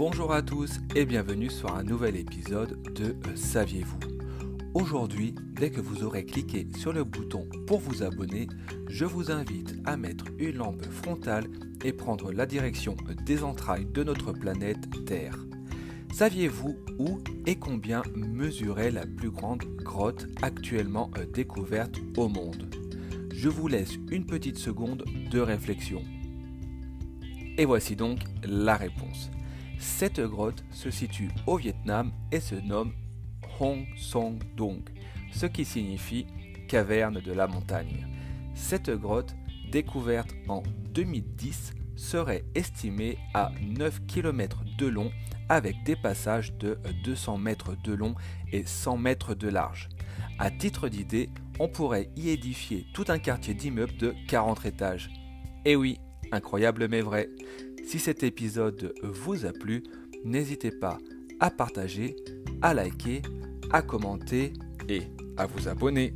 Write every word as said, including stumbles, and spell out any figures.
Bonjour à tous et bienvenue sur un nouvel épisode de Saviez-vous? Aujourd'hui, dès que vous aurez cliqué sur le bouton pour vous abonner, je vous invite à mettre une lampe frontale et prendre la direction des entrailles de notre planète Terre. Saviez-vous où et combien mesurait la plus grande grotte actuellement découverte au monde? Je vous laisse une petite seconde de réflexion. Et voici donc la réponse. Cette grotte se situe au Vietnam et se nomme Hong Song Dong, ce qui signifie caverne de la montagne. Cette grotte, découverte en deux mille dix, serait estimée à neuf kilomètres de long avec des passages de deux cents mètres de long et cent mètres de large. À titre d'idée, on pourrait y édifier tout un quartier d'immeubles de quarante étages. Et oui, incroyable mais vrai. Si cet épisode vous a plu, n'hésitez pas à partager, à liker, à commenter et à vous abonner.